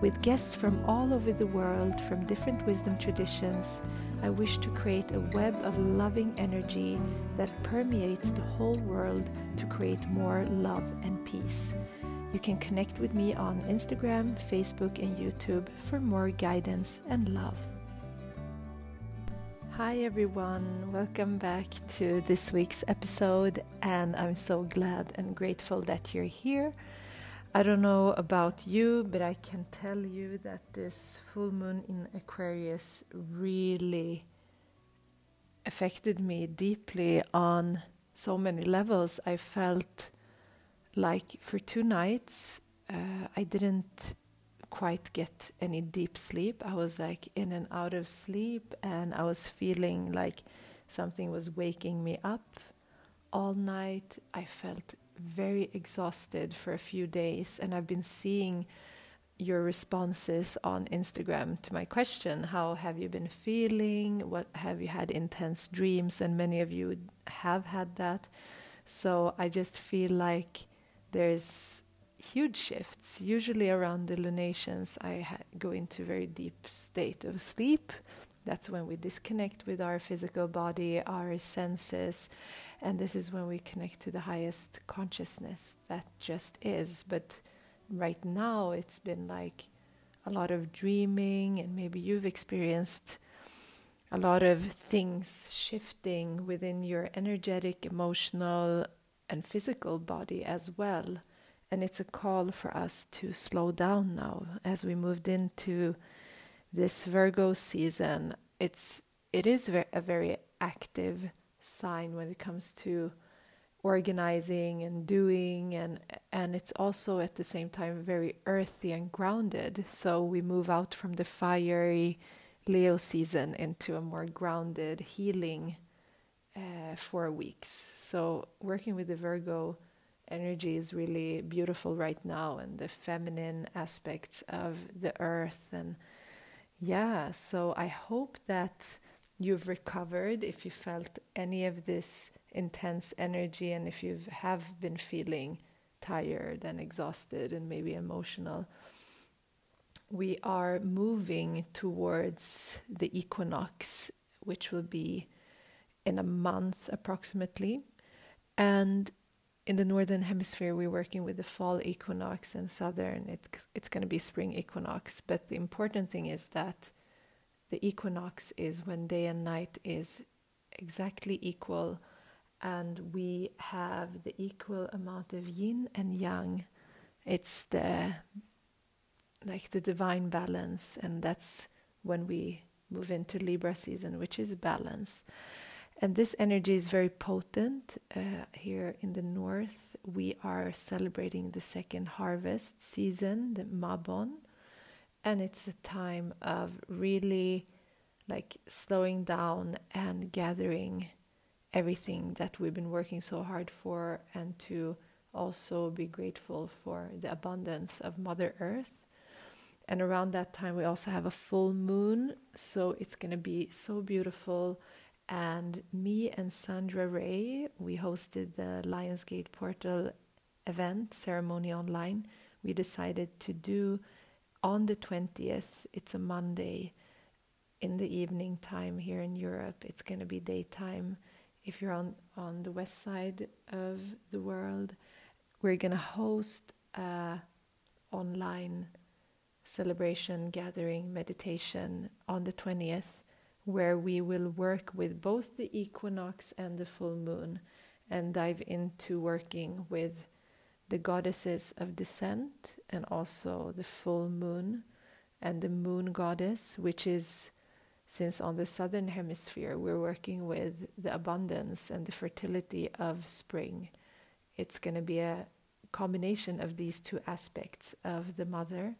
With guests from all over the world, from different wisdom traditions, I wish to create a web of loving energy that permeates the whole world to create more love and peace. You can connect with me on Instagram, Facebook, and YouTube for more guidance and love. Hi everyone, welcome back to this week's episode, and I'm so glad and grateful that you're here. I don't know about you, but I can tell you that this full moon in Aquarius really affected me deeply on so many levels. I felt like for 2 nights, I didn't quite get any deep sleep. I was like in and out of sleep, and I was feeling like something was waking me up all night. I felt very exhausted for a few days, and I've been seeing your responses on Instagram to my question, how have you been feeling, what have you had intense dreams, and many of you have had that. So I just feel like there's huge shifts. Usually around the lunations I go into very deep state of sleep. That's when we disconnect with our physical body, our senses, and this is when we connect to the highest consciousness that just is. But right now it's been like a lot of dreaming, and maybe you've experienced a lot of things shifting within your energetic, emotional, and physical body as well. And it's a call for us to slow down now. As we moved into this Virgo season, it is a very active sign when it comes to organizing and doing, and it's also at the same time very earthy and grounded. So we move out from the fiery Leo season into a more grounded healing 4 weeks. So working with the Virgo energy is really beautiful right now, and the feminine aspects of the earth. And yeah, so I hope that you've recovered if you felt any of this intense energy, and if you have been feeling tired and exhausted and maybe emotional. We are moving towards the equinox, which will be in a month approximately. And in the northern hemisphere, we're working with the fall equinox, and southern, it's going to be spring equinox. But the important thing is that the equinox is when day and night is exactly equal, and we have the equal amount of yin and yang. It's the divine balance, and that's when we move into Libra season, which is balance. And this energy is very potent. Here in the north, we are celebrating the second harvest season, the Mabon. And it's a time of really like slowing down and gathering everything that we've been working so hard for, and to also be grateful for the abundance of Mother Earth. And around that time, we also have a full moon. So it's going to be so beautiful. And me and Sandra Ray, we hosted the Lionsgate Portal event ceremony online. We decided to do on the 20th, it's a Monday, in the evening time here in Europe. It's going to be daytime if you're on the west side of the world. We're going to host an online celebration, gathering, meditation on the 20th, where we will work with both the equinox and the full moon, and dive into working with the goddesses of descent, and also the full moon and the moon goddess, which is, since on the southern hemisphere we're working with the abundance and the fertility of spring, it's going to be a combination of these two aspects of the mother.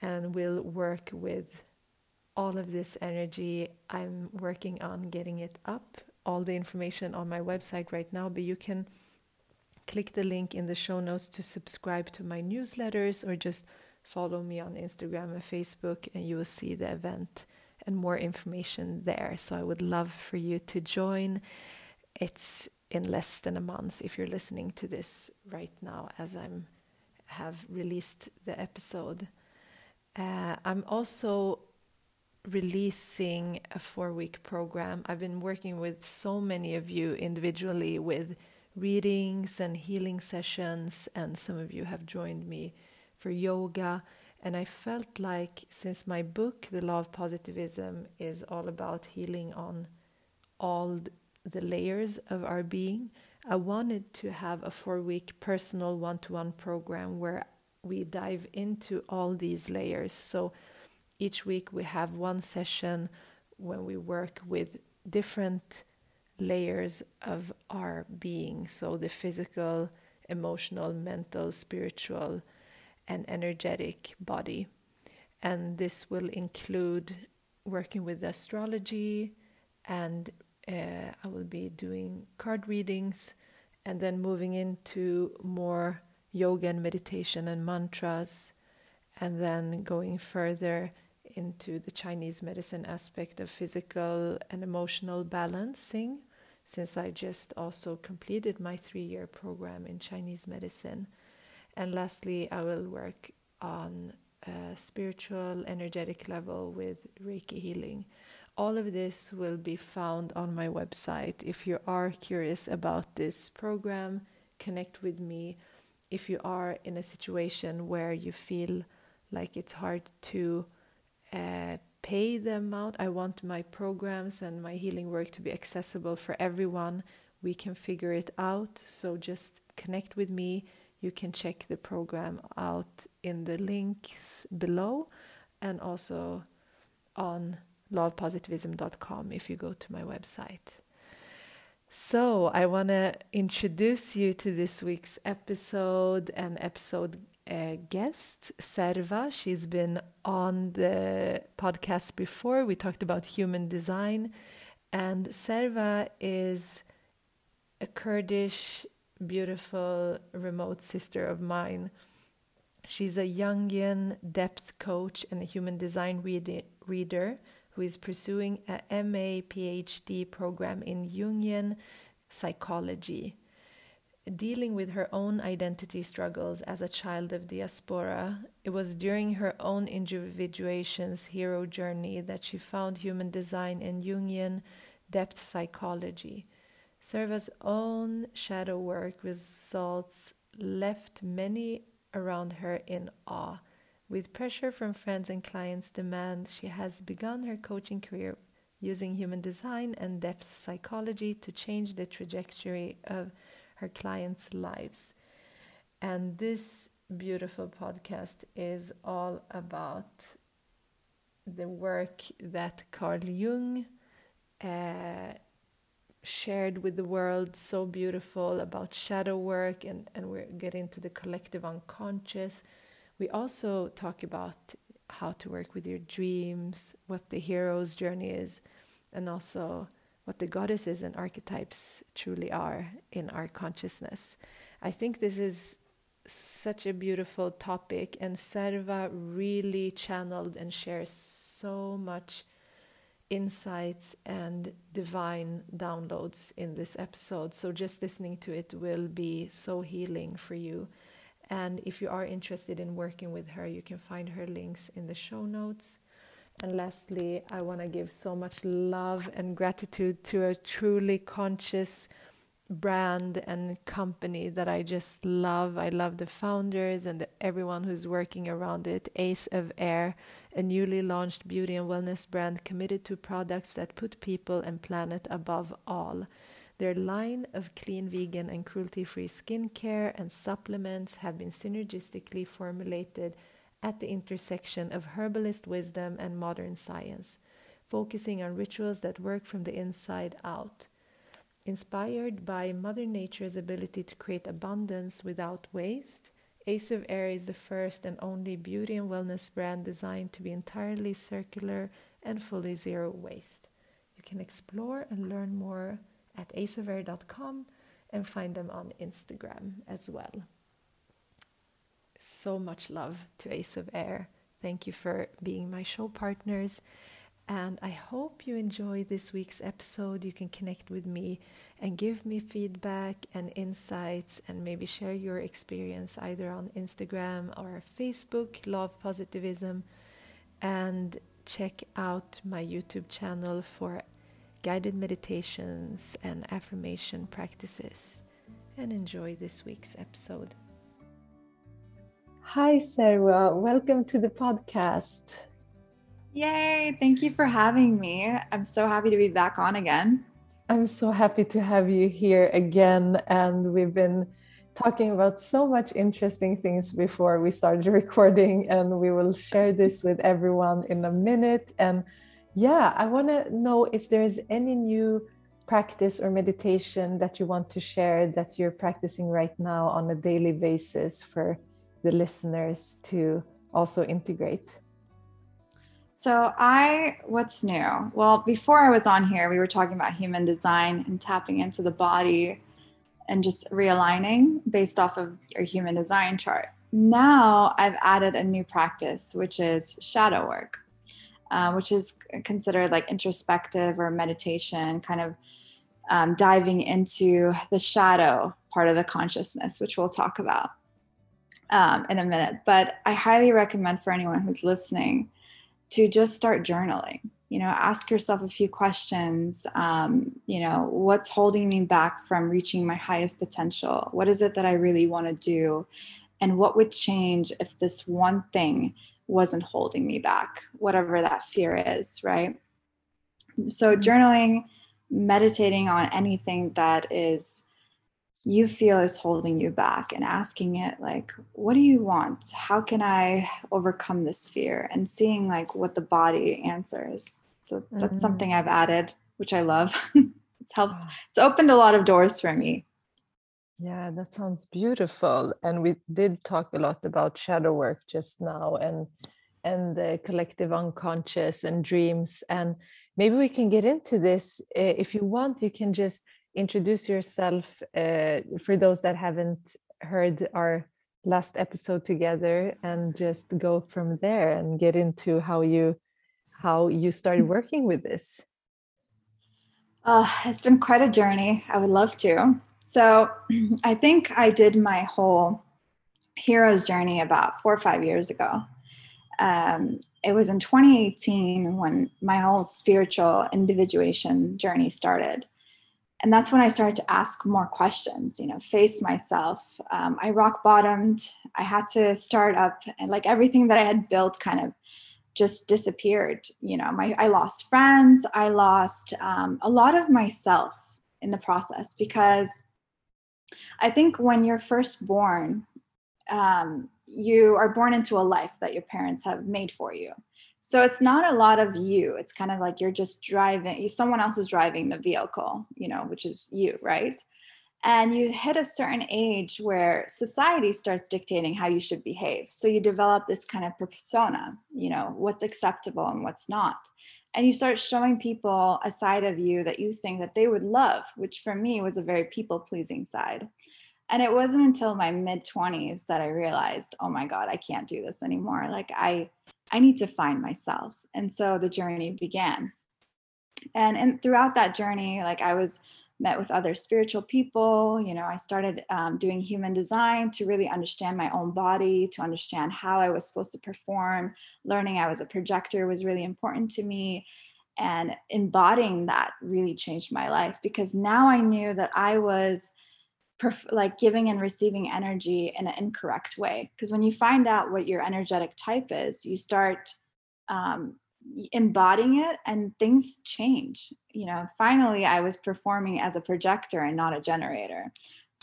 And we'll work with all of this energy. I'm working on getting it up, all the information on my website right now, but you can click the link in the show notes to subscribe to my newsletters or just follow me on Instagram and Facebook, and you will see the event and more information there. So I would love for you to join. It's in less than a month if you're listening to this right now as I'm have released the episode. I'm also releasing a 4-week program. I've been working with so many of you individually with readings and healing sessions, and some of you have joined me for yoga. And I felt like since my book, The Law of Positivism, is all about healing on all the layers of our being, I wanted to have a 4-week personal one-to-one program where we dive into all these layers. So each week we have one session when we work with different layers of our being. So the physical, emotional, mental, spiritual, and energetic body. And this will include working with astrology, and I will be doing card readings, and then moving into more yoga and meditation and mantras, and then going further into the Chinese medicine aspect of physical and emotional balancing, since I just also completed my 3-year program in Chinese medicine. And lastly, I will work on a spiritual, energetic level with Reiki healing. All of this will be found on my website. If you are curious about this program, connect with me. If you are in a situation where you feel like it's hard to pay the amount, I want my programs and my healing work to be accessible for everyone. We can figure it out. So just connect with me. You can check the program out in the links below, and also on lovepositivism.com if you go to my website. So I want to introduce you to this week's episode and episode guest, Sarva. She's been on the podcast before. We talked about human design, and Sarva is a Kurdish, beautiful remote sister of mine. She's a Jungian depth coach and a human design reader who is pursuing a MA/PhD program in Jungian psychology. Dealing with her own identity struggles as a child of diaspora, it was during her own individuation's hero journey that she found human design and Jungian depth psychology. Sarva's own shadow work results left many around her in awe. With pressure from friends and clients' demand, she has begun her coaching career using human design and depth psychology to change the trajectory of her clients' lives. And this beautiful podcast is all about the work that Carl Jung shared with the world, so beautiful, about shadow work, and we get into the collective unconscious. We also talk about how to work with your dreams, what the hero's journey is, and also what the goddesses and archetypes truly are in our consciousness. I think this is such a beautiful topic, and Sarva really channeled and shares so much insights and divine downloads in this episode. So just listening to it will be so healing for you. And if you are interested in working with her, you can find her links in the show notes. And lastly, I want to give so much love and gratitude to a truly conscious brand and company that I just love. I love the founders and everyone who's working around it. Ace of Air, a newly launched beauty and wellness brand committed to products that put people and planet above all. Their line of clean, vegan and cruelty-free skincare and supplements have been synergistically formulated at the intersection of herbalist wisdom and modern science, focusing on rituals that work from the inside out. Inspired by Mother Nature's ability to create abundance without waste, Ace of Air is the first and only beauty and wellness brand designed to be entirely circular and fully zero waste. You can explore and learn more at aceofair.com and find them on Instagram as well. So much love to Ace of Air. Thank you for being my show partners. And I hope you enjoy this week's episode. You can connect with me and give me feedback and insights and maybe share your experience either on Instagram or Facebook, Love Positivism. And check out my YouTube channel for guided meditations and affirmation practices. And enjoy this week's episode. Hi, Sarva. Welcome to the podcast. Yay, thank you for having me. I'm so happy to be back on again. I'm so happy to have you here again. And we've been talking about so much interesting things before we started recording, and we will share this with everyone in a minute. And yeah, I want to know if there is any new practice or meditation that you want to share that you're practicing right now on a daily basis for the listeners to also integrate. So what's new? Well, before I was on here, we were talking about human design and tapping into the body and just realigning based off of your human design chart. Now I've added a new practice, which is shadow work, which is considered like introspective or meditation, kind of diving into the shadow part of the consciousness, which we'll talk about in a minute. But I highly recommend for anyone who's listening to just start journaling, ask yourself a few questions, what's holding me back from reaching my highest potential? What is it that I really want to do? And what would change if this one thing wasn't holding me back, whatever that fear is, right? So journaling, meditating on anything that is you feel is holding you back, and asking it, like, what do you want? How can I overcome this fear? And seeing like what the body answers. So that's something I've added, which I love. It's helped. It's opened a lot of doors for me. Yeah, that sounds beautiful. And we did talk a lot about shadow work just now, and the collective unconscious and dreams. And maybe we can get into this. If you want, you can just introduce yourself for those that haven't heard our last episode together, and just go from there and get into how you started working with this. It's been quite a journey. I would love to. So I think I did my whole hero's journey about 4 or 5 years ago. It was in 2018 when my whole spiritual individuation journey started. And that's when I started to ask more questions, face myself. I rock bottomed. I had to start up, and like everything that I had built kind of just disappeared. I lost friends. I lost a lot of myself in the process, because I think when you're first born, you are born into a life that your parents have made for you. So it's not a lot of you. It's kind of like you're just driving, someone else is driving the vehicle, which is you, right? And you hit a certain age where society starts dictating how you should behave. So you develop this kind of persona, what's acceptable and what's not. And you start showing people a side of you that you think that they would love, which for me was a very people-pleasing side. And it wasn't until my mid-20s that I realized, oh my God, I can't do this anymore. Like I need to find myself. And so the journey began. And throughout that journey, like I was met with other spiritual people, I started doing human design to really understand my own body, to understand how I was supposed to perform. Learning I was a projector was really important to me. And embodying that really changed my life, because now I knew that I was like giving and receiving energy in an incorrect way. Because when you find out what your energetic type is, you start embodying it, and things change. Finally, I was performing as a projector and not a generator.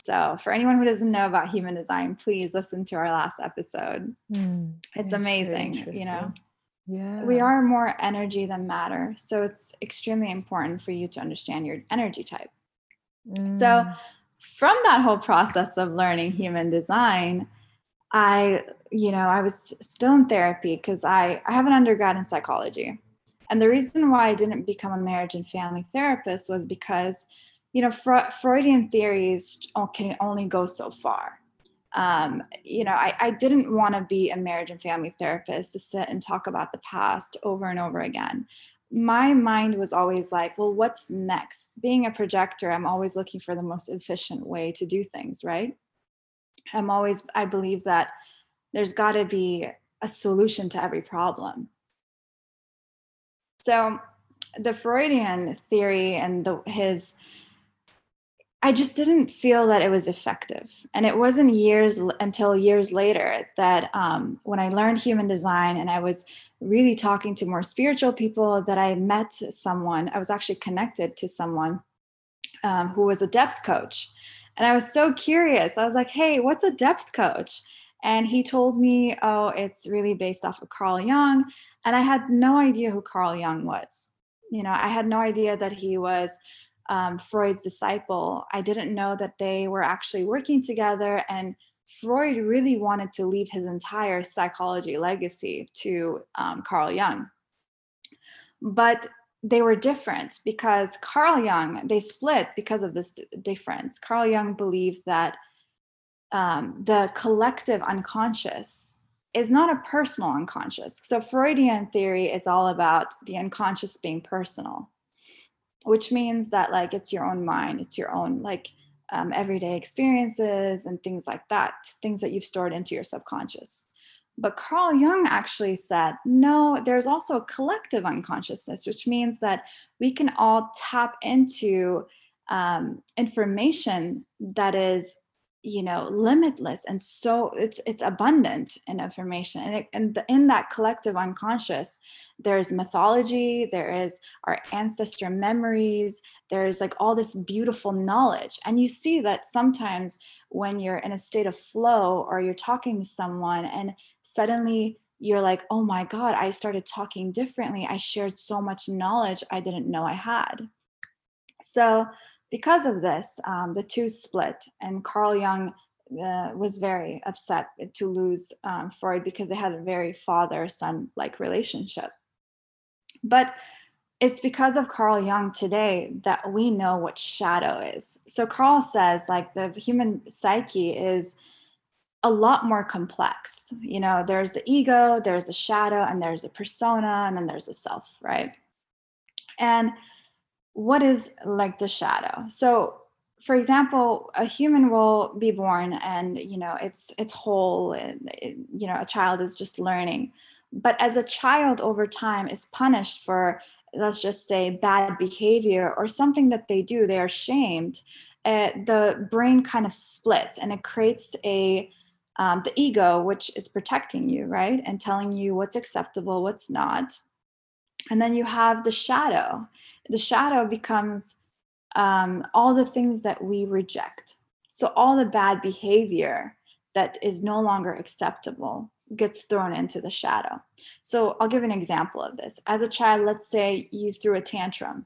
So for anyone who doesn't know about human design, please listen to our last episode. It's amazing, Yeah. We are more energy than matter. So it's extremely important for you to understand your energy type. So from that whole process of learning human design, I was still in therapy because I have an undergrad in psychology. And the reason why I didn't become a marriage and family therapist was because, Freudian theories can only go so far. I didn't want to be a marriage and family therapist to sit and talk about the past over and over again. My mind was always like, well, what's next? Being a projector, I'm always looking for the most efficient way to do things, right? I believe that there's got to be a solution to every problem. So the Freudian theory and I just didn't feel that it was effective. And it wasn't until years later that when I learned Human Design and I was really talking to more spiritual people that I met someone, I was actually connected to someone who was a depth coach. And I was so curious. I was like, hey, what's a depth coach? And he told me, oh, it's really based off of Carl Jung. And I had no idea who Carl Jung was. I had no idea that he was Freud's disciple. I didn't know that they were actually working together. And Freud really wanted to leave his entire psychology legacy to Carl Jung. But they were different because Carl Jung, they split because of this difference. Carl Jung believed that the collective unconscious is not a personal unconscious. So Freudian theory is all about the unconscious being personal, which means that it's your own mind, it's your own everyday experiences and things like that, things that you've stored into your subconscious. But Carl Jung actually said, no, there's also a collective unconsciousness, which means that we can all tap into information that is limitless, and so it's abundant in information, and in that collective unconscious there's mythology, there is our ancestor memories, there's all this beautiful knowledge. And you see that sometimes when you're in a state of flow or you're talking to someone and suddenly you're like, oh my God, I started talking differently, I shared so much knowledge I didn't know I had. So because of this, the two split, and Carl Jung was very upset to lose Freud because they had a very father-son-like relationship. But it's because of Carl Jung today that we know what shadow is. So Carl says, the human psyche is a lot more complex. There's the ego, there's the shadow, and there's the persona, and then there's the self, right? And what is the shadow? So for example, a human will be born and it's whole, and a child is just learning. But as a child over time is punished for, let's just say, bad behavior or something that they do, they are shamed, the brain kind of splits and it creates the ego, which is protecting you, right, and telling you what's acceptable, what's not. And then you have the shadow. The shadow becomes all the things that we reject. So all the bad behavior that is no longer acceptable gets thrown into the shadow. So I'll give an example of this. As a child, let's say you threw a tantrum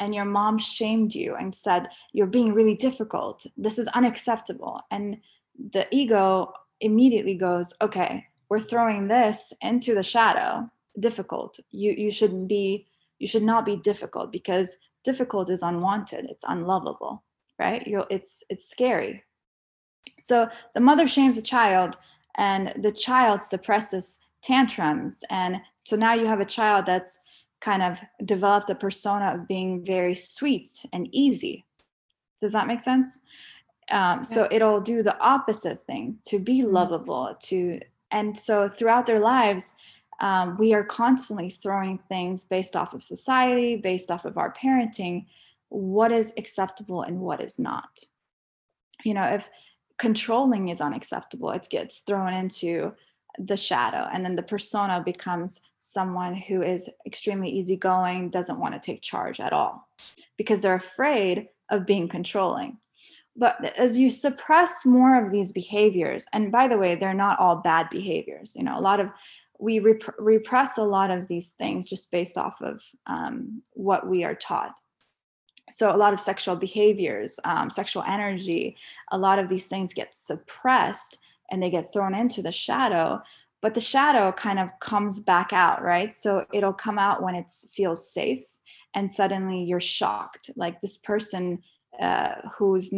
and your mom shamed you and said, you're being really difficult. This is unacceptable. And the ego immediately goes, okay, we're throwing this into the shadow. Difficult. You should not be difficult because difficult is unwanted. It's unlovable, right? It's scary. So the mother shames the child and the child suppresses tantrums. And so now you have a child that's kind of developed a persona of being very sweet and easy. Does that make sense? So it'll do the opposite thing, to be lovable, and so throughout their lives, we are constantly throwing things based off of society, based off of our parenting, what is acceptable and what is not. If controlling is unacceptable, it gets thrown into the shadow, and then the persona becomes someone who is extremely easygoing, doesn't want to take charge at all because they're afraid of being controlling. But as you suppress more of these behaviors, and by the way, they're not all bad behaviors, we repress a lot of these things just based off of what we are taught. So a lot of sexual behaviors, sexual energy, a lot of these things get suppressed and they get thrown into the shadow, but the shadow kind of comes back out, right? So it'll come out when it feels safe, and suddenly you're shocked. Like this person who's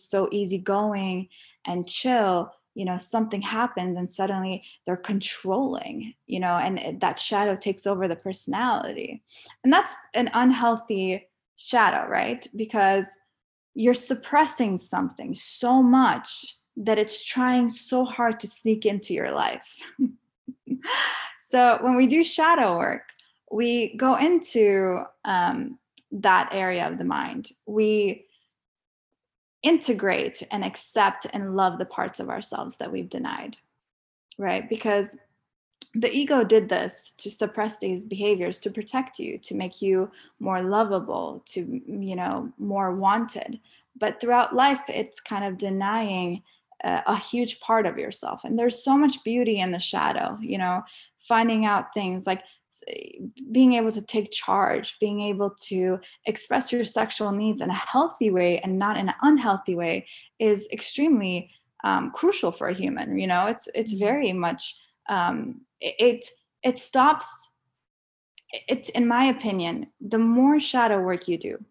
so easygoing and chill, you know, something happens and suddenly they're controlling, you know, and that shadow takes over the personality. And that's an unhealthy shadow, right? Because you're suppressing something so much that it's trying so hard to sneak into your life. So when we do shadow work, we go into that area of the mind. We integrate and accept and love the parts of ourselves that we've denied, right? Because the ego did this to suppress these behaviors, to protect you, to make you more lovable, to, you know, more wanted. But throughout life, it's kind of denying a huge part of yourself. And there's so much beauty in the shadow, you know, finding out things like being able to take charge, being able to express your sexual needs in a healthy way and not in an unhealthy way is extremely crucial for a human. You know, it's very much it's in my opinion, the more shadow work you do,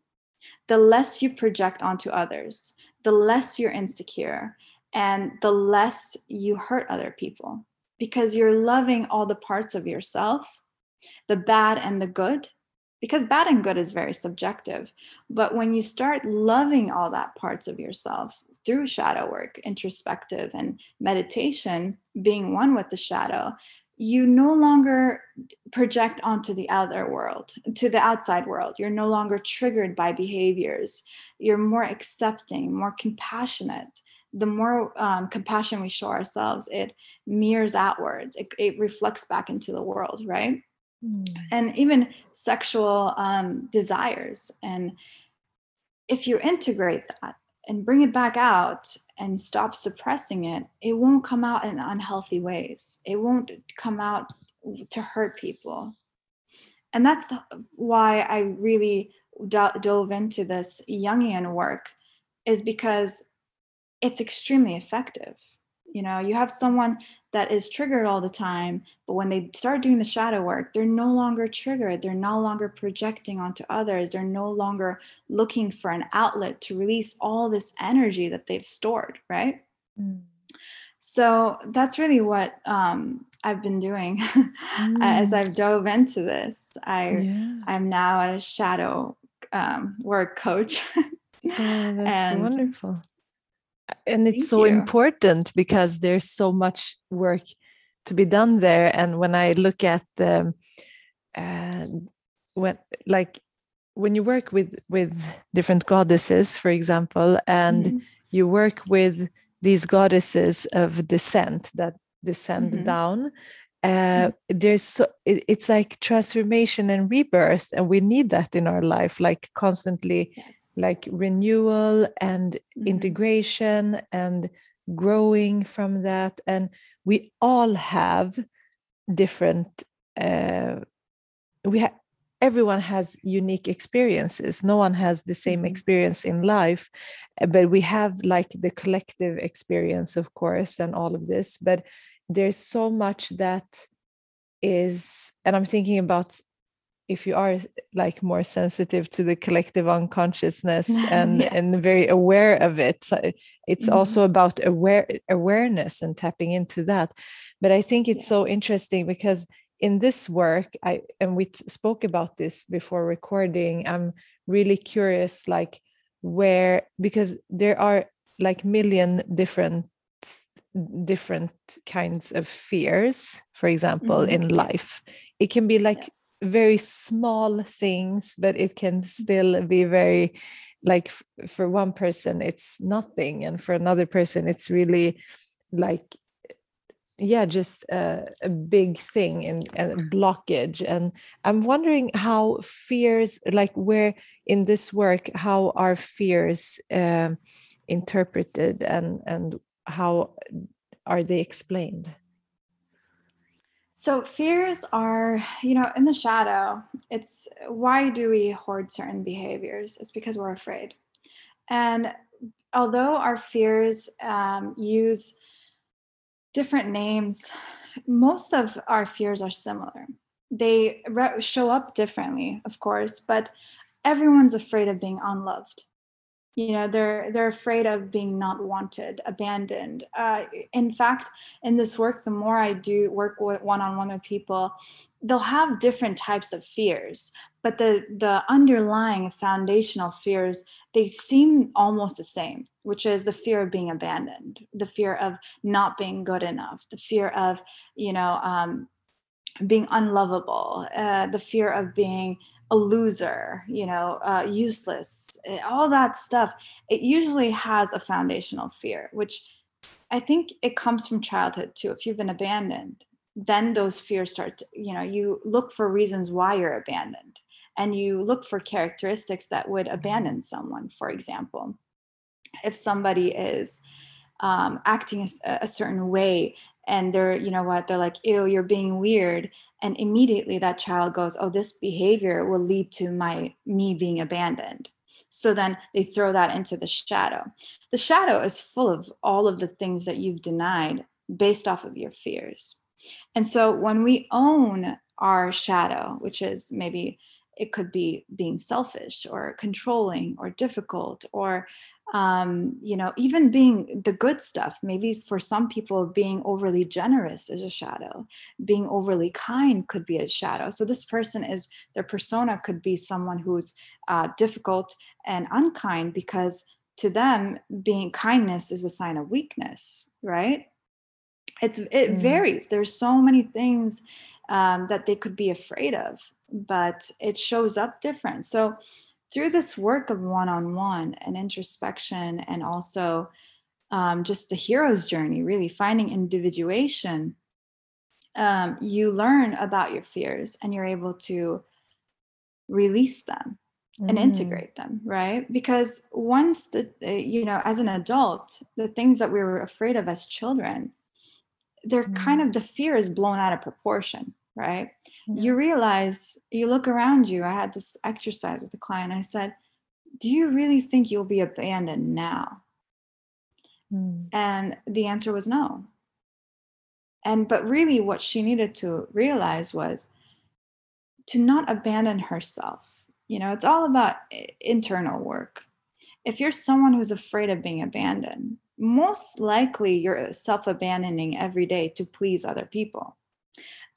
the less you project onto others, the less you're insecure, and the less you hurt other people, because you're loving all the parts of yourself, the bad and the good, because bad and good is very subjective. But when you start loving all that parts of yourself through shadow work, introspective and meditation, being one with the shadow, you no longer project onto the other world, to the outside world. You're no longer triggered by behaviors. You're more accepting, more compassionate. The more compassion we show ourselves, it mirrors outwards. It reflects back into the world, right? Mm. And even sexual desires. And if you integrate that and bring it back out and stop suppressing it, it won't come out in unhealthy ways. It won't come out to hurt people. And that's why I really dove into this Jungian work, is because it's extremely effective. You know, you have someone that is triggered all the time, but when they start doing the shadow work, they're no longer triggered. They're no longer projecting onto others. They're no longer looking for an outlet to release all this energy that they've stored, right? Mm. So that's really what I've been doing as I've dove into this. I'm now a shadow work coach. Oh, that's wonderful. And it's so important, because there's so much work to be done there. And when I look at the, when you work with different goddesses, for example, and mm-hmm. you work with these goddesses of descent that descend mm-hmm. down, it's like transformation and rebirth. And we need that in our life, like constantly. Yes. Like renewal and mm-hmm. integration and growing from that. And we all have different, everyone has unique experiences. No one has the same experience in life, but we have like the collective experience, of course, and all of this. But there's so much that is, and I'm thinking about, if you are like more sensitive to the collective unconsciousness and, yes. and very aware of it, so it's mm-hmm. also about awareness and tapping into that. But I think it's yes. so interesting, because in this work, we spoke about this before recording, I'm really curious, like where, because there are like million different kinds of fears, for example, mm-hmm. in life. It can be like, yes. very small things, but it can still be very, like for one person it's nothing, and for another person it's really like just a big thing and a blockage. And I'm wondering how fears, like where in this work, how are fears interpreted and how are they explained? So fears are, you know, in the shadow, it's why do we hoard certain behaviors? It's because we're afraid. And although our fears use different names, most of our fears are similar. They show up differently, of course, but everyone's afraid of being unloved. You know, they're afraid of being not wanted, abandoned. In fact, in this work, the more I do work with one-on-one with people, they'll have different types of fears, but the underlying foundational fears, they seem almost the same, which is the fear of being abandoned, the fear of not being good enough, the fear of, you know, being unlovable, the fear of being a loser, you know, useless, all that stuff. It usually has a foundational fear, which I think it comes from childhood too. If you've been abandoned, then those fears start to, you know, you look for reasons why you're abandoned, and you look for characteristics that would abandon someone. For example, if somebody is acting a certain way, and they're, you know what, they're like, ew, you're being weird. And immediately that child goes, oh, this behavior will lead to me being abandoned. So then they throw that into the shadow. The shadow is full of all of the things that you've denied based off of your fears. And so when we own our shadow, which is maybe it could be being selfish or controlling or difficult or you know, even being the good stuff, maybe for some people being overly generous is a shadow, being overly kind could be a shadow. So this person is, their persona could be someone who's difficult and unkind, because to them being kindness is a sign of weakness, right? It varies. There's so many things that they could be afraid of, but it shows up different. So through this work of one-on-one and introspection, and also just the hero's journey, really finding individuation, you learn about your fears and you're able to release them and integrate them, right? Because once you know, as an adult, the things that we were afraid of as children, they're kind of, the fear is blown out of proportion. Right? Yeah. You realize, you look around you. I had this exercise with a client. I said, do you really think you'll be abandoned now? And the answer was no. But really what she needed to realize was to not abandon herself. You know, it's all about internal work. If you're someone who's afraid of being abandoned, most likely you're self-abandoning every day to please other people.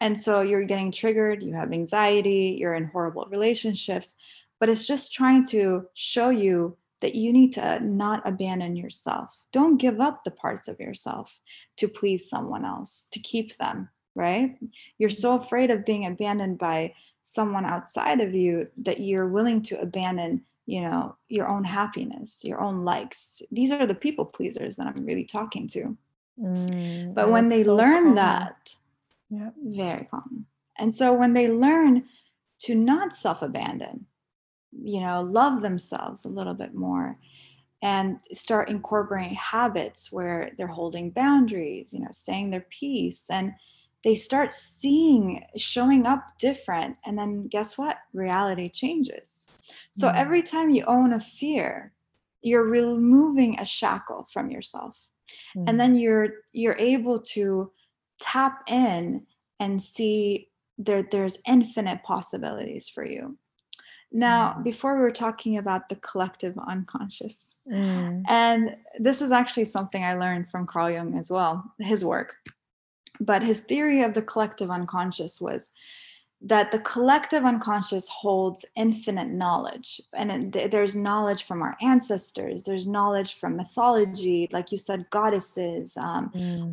And so you're getting triggered, you have anxiety, you're in horrible relationships, but it's just trying to show you that you need to not abandon yourself. Don't give up the parts of yourself to please someone else, to keep them, right? You're so afraid of being abandoned by someone outside of you that you're willing to abandon, you know, your own happiness, your own likes. These are the people pleasers that I'm really talking to. But when they learn that, yep. Very common. And so when they learn to not self-abandon, you know, love themselves a little bit more and start incorporating habits where they're holding boundaries, you know, saying their piece, and they start seeing, showing up different. And then guess what? Reality changes. So every time you own a fear, you're removing a shackle from yourself. And then you're able to tap in and see there's infinite possibilities for you. Now, before we were talking about the collective unconscious, and this is actually something I learned from Carl Jung as well, his work. But his theory of the collective unconscious was that the collective unconscious holds infinite knowledge. And there's knowledge from our ancestors. There's knowledge from mythology. Like you said, goddesses,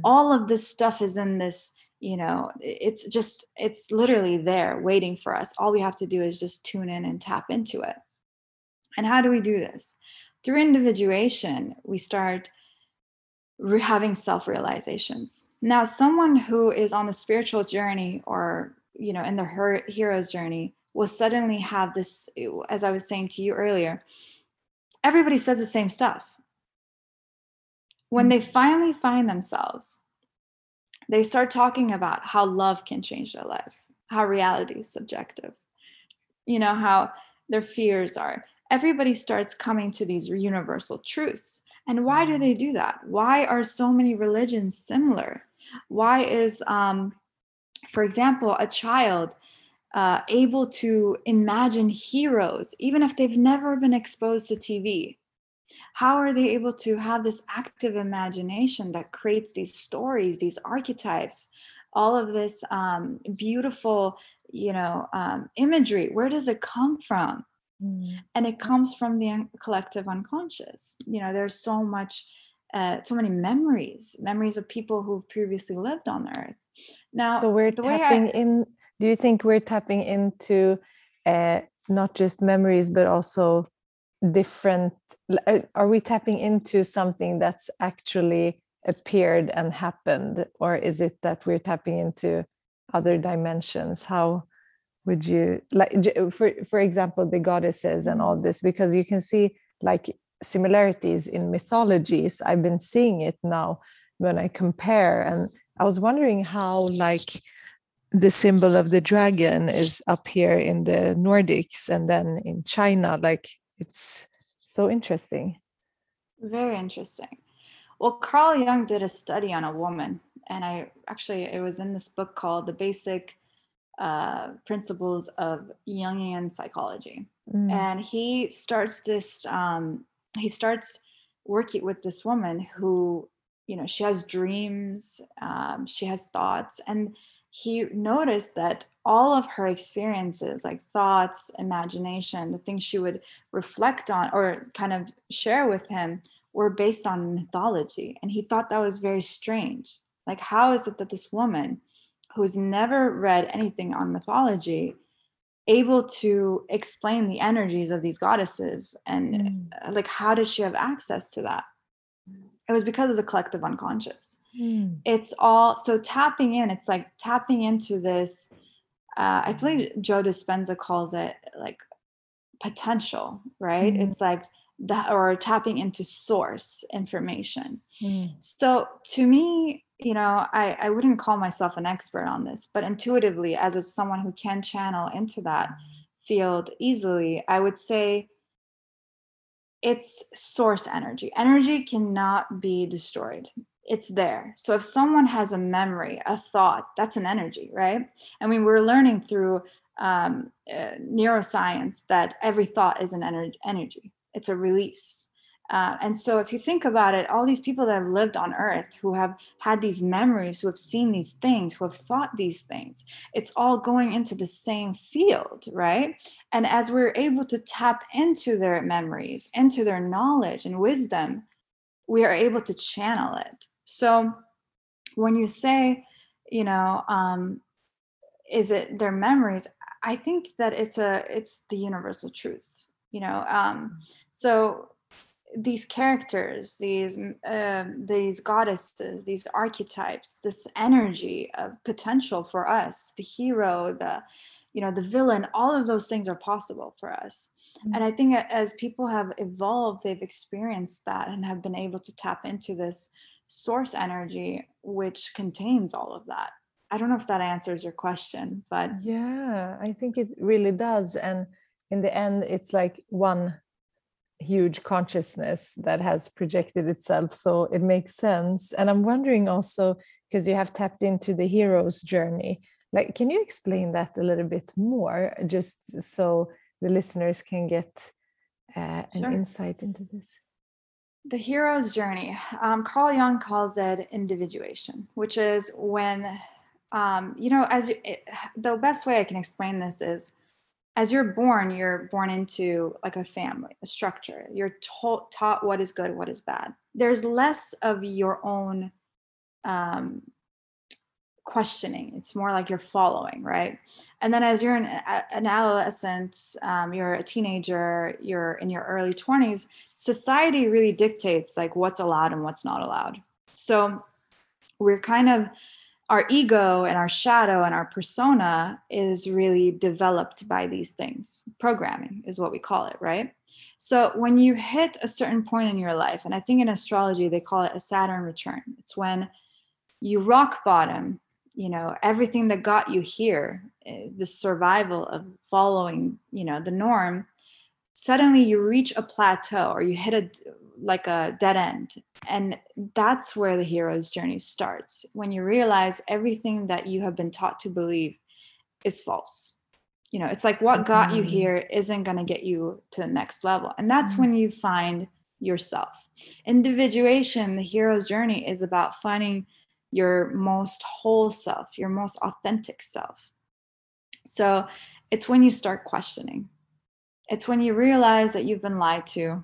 all of this stuff is in this, you know, it's literally there waiting for us. All we have to do is just tune in and tap into it. And how do we do this? Through individuation, we start having self-realizations. Now, someone who is on the spiritual journey, or you know, in the hero's journey, will suddenly have this, as I was saying to you earlier, everybody says the same stuff. When they finally find themselves, they start talking about how love can change their life, how reality is subjective, you know, how their fears are. Everybody starts coming to these universal truths. And why do they do that? Why are so many religions similar? Why is, for example, a child able to imagine heroes, even if they've never been exposed to TV? How are they able to have this active imagination that creates these stories, these archetypes, all of this beautiful, imagery? Where does it come from? Mm. And it comes from the collective unconscious. There's so much, so many memories of people who previously lived on Earth. Now, so we're tapping in. Do you think we're tapping into not just memories, but also different? Are we tapping into something that's actually appeared and happened, or is it that we're tapping into other dimensions? How would you, for example, the goddesses and all this? Because you can see similarities in mythologies. I've been seeing it now when I compare, and I was wondering how the symbol of the dragon is up here in the Nordics and then in China. It's so interesting. Very interesting. Well, Carl Jung did a study on a woman, and it was in this book called The Basic Principles of Jungian Psychology. Mm. And he starts this, he starts working with this woman who, she has dreams, she has thoughts, and he noticed that all of her experiences, like thoughts, imagination, the things she would reflect on or kind of share with him, were based on mythology. And he thought that was very strange. How is it that this woman who's never read anything on mythology able to explain the energies of these goddesses? And how did she have access to that? It was because of the collective unconscious. Mm. It's all, so tapping in, it's like tapping into this, I believe Joe Dispenza calls it potential, right? Mm. It's that, or tapping into source information. Mm. So to me, I wouldn't call myself an expert on this, but intuitively, as someone who can channel into that field easily, I would say it's source energy. Energy cannot be destroyed. It's there. So if someone has a memory, a thought, that's an energy, right? I mean, we're learning through neuroscience that every thought is an energy. It's a release. And so if you think about it, all these people that have lived on Earth, who have had these memories, who have seen these things, who have thought these things, it's all going into the same field, right? And as we're able to tap into their memories, into their knowledge and wisdom, we are able to channel it. So when you say, is it their memories? I think that it's the universal truths, so these characters, these goddesses, these archetypes, this energy of potential for us, the hero, the villain, all of those things are possible for us. Mm-hmm. And I think as people have evolved, they've experienced that and have been able to tap into this source energy, which contains all of that. I don't know if that answers your question, but yeah, I think it really does. And in the end, it's one huge consciousness that has projected itself, so it makes sense. And I'm wondering also, because you have tapped into the hero's journey, can you explain that a little bit more, just so the listeners can get an insight into this? The hero's journey, Carl Jung calls it individuation, which is when the best way I can explain this is, as you're born into a family, a structure. You're taught what is good, what is bad. There's less of your own questioning. It's more you're following, right? And then as you're an adolescent, you're a teenager, you're in your early 20s, society really dictates what's allowed and what's not allowed. So we're kind of, our ego and our shadow and our persona is really developed by these things. Programming is what we call it, right? So when you hit a certain point in your life, and I think in astrology, they call it a Saturn return. It's when you rock bottom, everything that got you here, the survival of following, the norm, suddenly you reach a plateau, or you hit a like a dead end. And that's where the hero's journey starts, when you realize everything that you have been taught to believe is false. You know, it's like what got you here isn't going to get you to the next level. And that's when you find yourself. Individuation, the hero's journey, is about finding your most whole self, your most authentic self. So it's when you start questioning. It's when you realize that you've been lied to,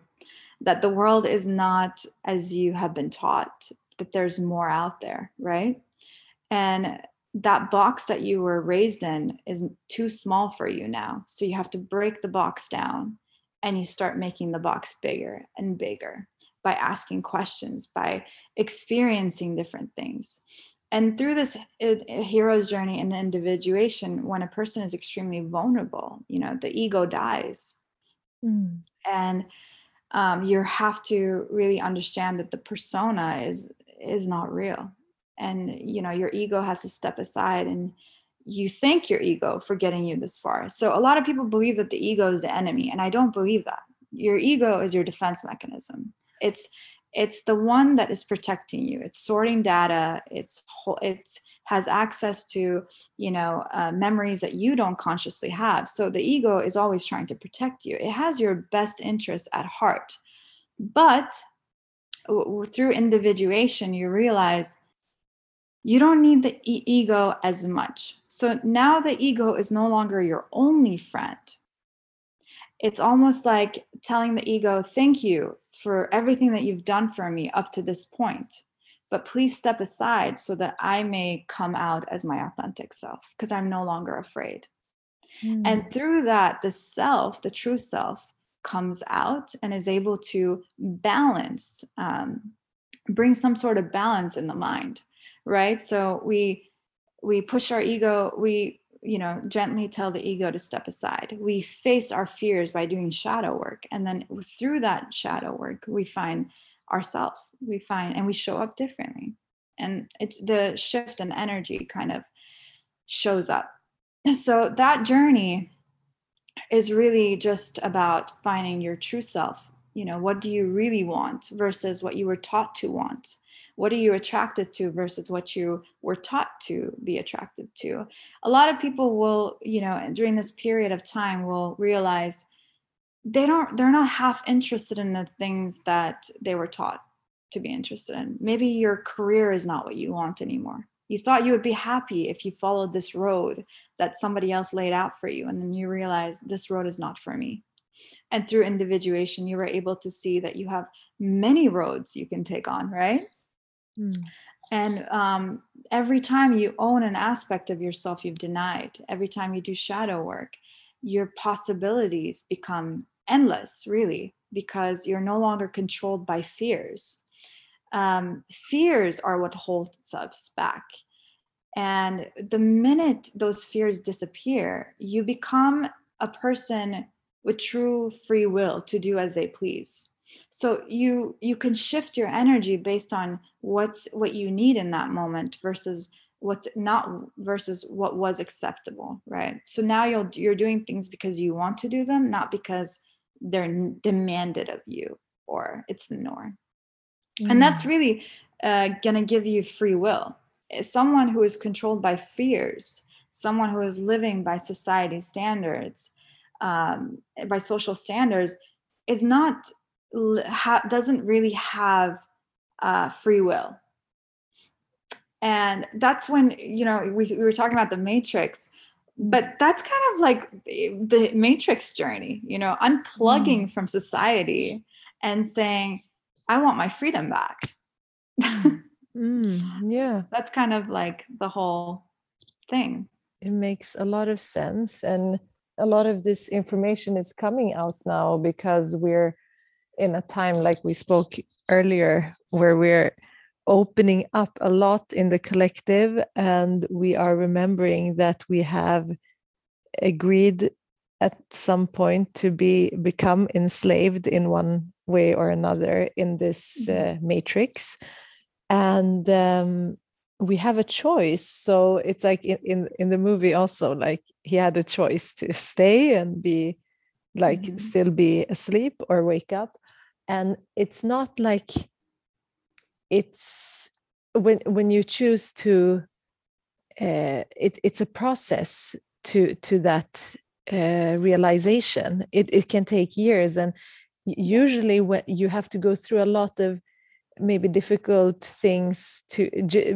that the world is not as you have been taught, that there's more out there, right? And that box that you were raised in is too small for you now. So you have to break the box down, and you start making the box bigger and bigger by asking questions, by experiencing different things. And through this hero's journey and the individuation, when a person is extremely vulnerable, you know, the ego dies. And you have to really understand that the persona is not real. And, you know, your ego has to step aside, and you thank your ego for getting you this far. So a lot of people believe that the ego is the enemy, and I don't believe that. Your ego is your defense mechanism. It's the one that is protecting you. It's sorting data. It has access to, you know, memories that you don't consciously have. So the ego is always trying to protect you. It has your best interests at heart. But through individuation, you realize you don't need the ego as much. So now the ego is no longer your only friend. It's almost like telling the ego, thank you for everything that you've done for me up to this point, but please step aside so that I may come out as my authentic self, because I'm no longer afraid. And through that, the self, the true self, comes out and is able to balance, bring some sort of balance in the mind, right? So we push our ego, you know, gently tell the ego to step aside. We face our fears by doing shadow work. And then through that shadow work, we find ourselves, and we show up differently. And it's the shift in energy kind of shows up. So that journey is really just about finding your true self. You know, what do you really want versus what you were taught to want? What are you attracted to versus what you were taught to be attracted to? A lot of people will, you know, during this period of time will realize they're not half interested in the things that they were taught to be interested in. Maybe your career is not what you want anymore. You thought you would be happy if you followed this road that somebody else laid out for you. And then you realize this road is not for me. And through individuation, you were able to see that you have many roads you can take on, right? And every time you own an aspect of yourself you've denied, every time you do shadow work, your possibilities become endless, really, because you're no longer controlled by fears. Fears are what holds us back. And the minute those fears disappear, you become a person with true free will to do as they please. So you can shift your energy based on what you need in that moment versus what's not, versus what was acceptable, right? So now you're doing things because you want to do them, not because they're demanded of you or it's the norm. And that's really going to give you free will. Someone who is controlled by fears, someone who is living by society standards, by social standards, is not... doesn't really have free will. And that's when, you know, we were talking about the Matrix, but that's kind of like the Matrix journey, you know, unplugging from society and saying, I want my freedom back. Yeah. That's kind of like the whole thing. It makes a lot of sense. And a lot of this information is coming out now because we're in a time, like we spoke earlier, where we're opening up a lot in the collective, and we are remembering that we have agreed at some point to become enslaved in one way or another in this matrix, and we have a choice. So it's like in the movie also, like he had a choice to stay and be like still be asleep or wake up. And it's not like it's when you choose to, it's a process to that realization. It can take years, and usually when you have to go through a lot of maybe difficult things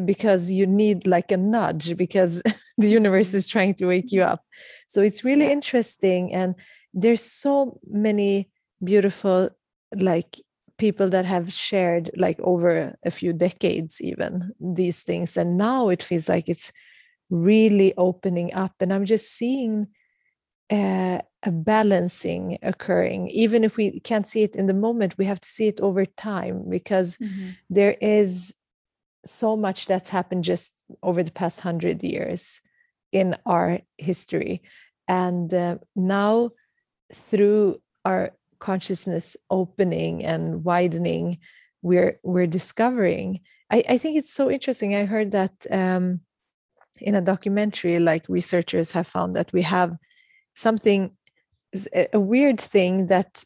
because you need like a nudge, because the universe is trying to wake you up. So it's really interesting, and there's so many beautiful like people that have shared like over a few decades even these things, and now it feels like it's really opening up, and I'm just seeing a balancing occurring. Even if we can't see it in the moment, we have to see it over time, because there is so much that's happened just over the past 100 years in our history. And now through our consciousness opening and widening, we're discovering. I think it's so interesting. I heard that in a documentary, like researchers have found that we have something, a weird thing that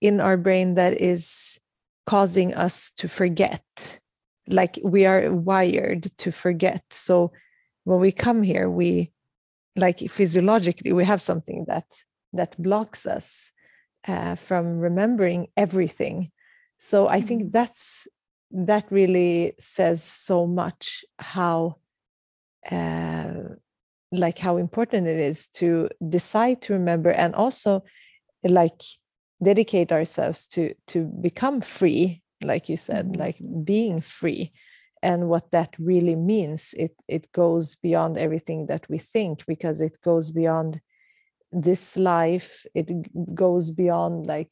in our brain that is causing us to forget. Like we are wired to forget. So when we come here, we like physiologically, we have something that blocks us from remembering everything. So I think that really says so much how important it is to decide to remember, and also like dedicate ourselves to become free, like you said, like being free, and what that really means. It goes beyond everything that we think, because it goes beyond this life. It goes beyond like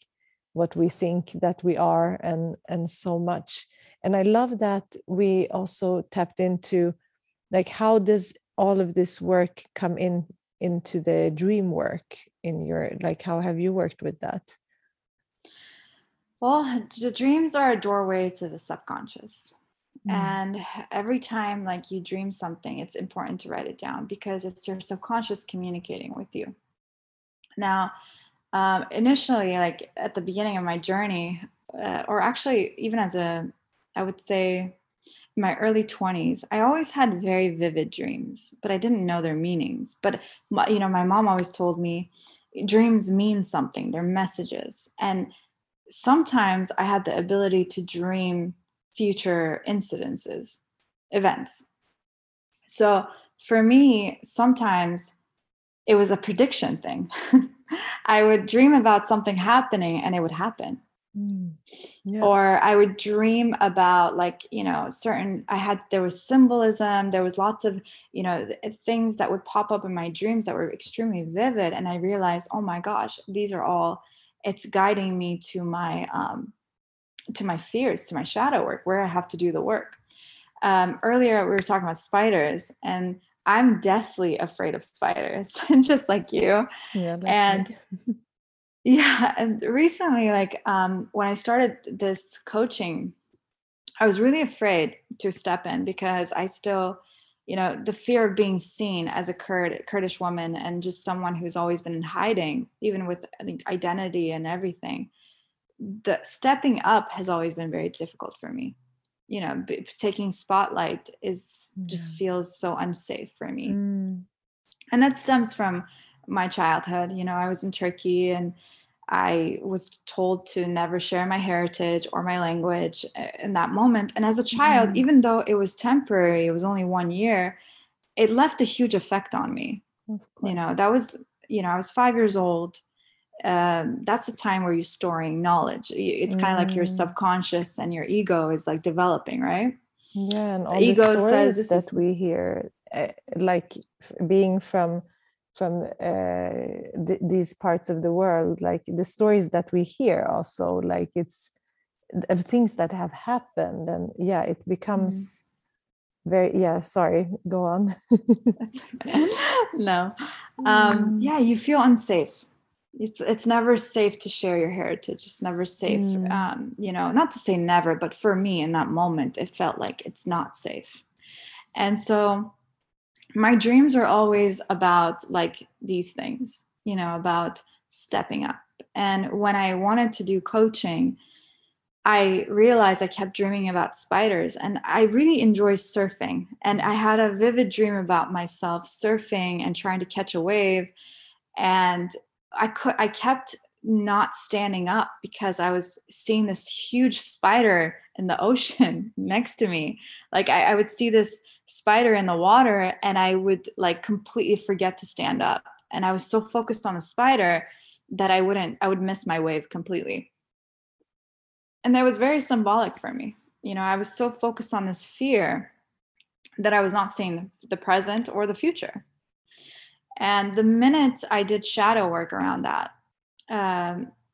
what we think that we are, and so much. And I love that we also tapped into like, how does all of this work come into the dream work in your, like, how have you worked with that? Well, the dreams are a doorway to the subconscious. And every time like you dream something, it's important to write it down, because it's your subconscious communicating with you. Now, initially, like at the beginning of my journey, or actually even I would say, my early 20s, I always had very vivid dreams, but I didn't know their meanings. But, you know, my mom always told me dreams mean something, they're messages. And sometimes I had the ability to dream future incidences, events. So for me, sometimes it was a prediction thing. I would dream about something happening and it would happen. Yeah. Or I would dream about like, you know, there was symbolism, there was lots of, you know, things that would pop up in my dreams that were extremely vivid. And I realized, oh my gosh, these are all, it's guiding me to my fears, to my shadow work, where I have to do the work. Earlier, we were talking about spiders, and I'm deathly afraid of spiders, just like you. Yeah, yeah. And recently, like when I started this coaching, I was really afraid to step in, because I still, you know, the fear of being seen as a Kurdish woman, and just someone who's always been in hiding, even with I think identity and everything. The stepping up has always been very difficult for me. You know, taking spotlight is just feels so unsafe for me. And that stems from my childhood. You know, I was in Turkey and I was told to never share my heritage or my language in that moment. And as a child, even though it was temporary, it was only 1 year, it left a huge effect on me. You know, that was, you know, I was 5 years old. That's the time where you're storing knowledge. It's kind of like your subconscious and your ego is like developing, right? Yeah. And all the ego stories says that we hear, like being from these parts of the world, like the stories that we hear also, like it's of things that have happened. And yeah, it becomes very, yeah, sorry, go on. That's okay. No. Yeah, you feel unsafe. It's never safe to share your heritage. It's never safe. You know, not to say never, but for me in that moment, it felt like it's not safe. And so my dreams are always about like these things, you know, about stepping up. And when I wanted to do coaching, I realized I kept dreaming about spiders, and I really enjoy surfing. And I had a vivid dream about myself surfing and trying to catch a wave. And I kept not standing up because I was seeing this huge spider in the ocean next to me. Like I would see this spider in the water and I would like completely forget to stand up. And I was so focused on the spider that I would miss my wave completely. And that was very symbolic for me. You know, I was so focused on this fear that I was not seeing the present or the future. And the minute I did shadow work around that,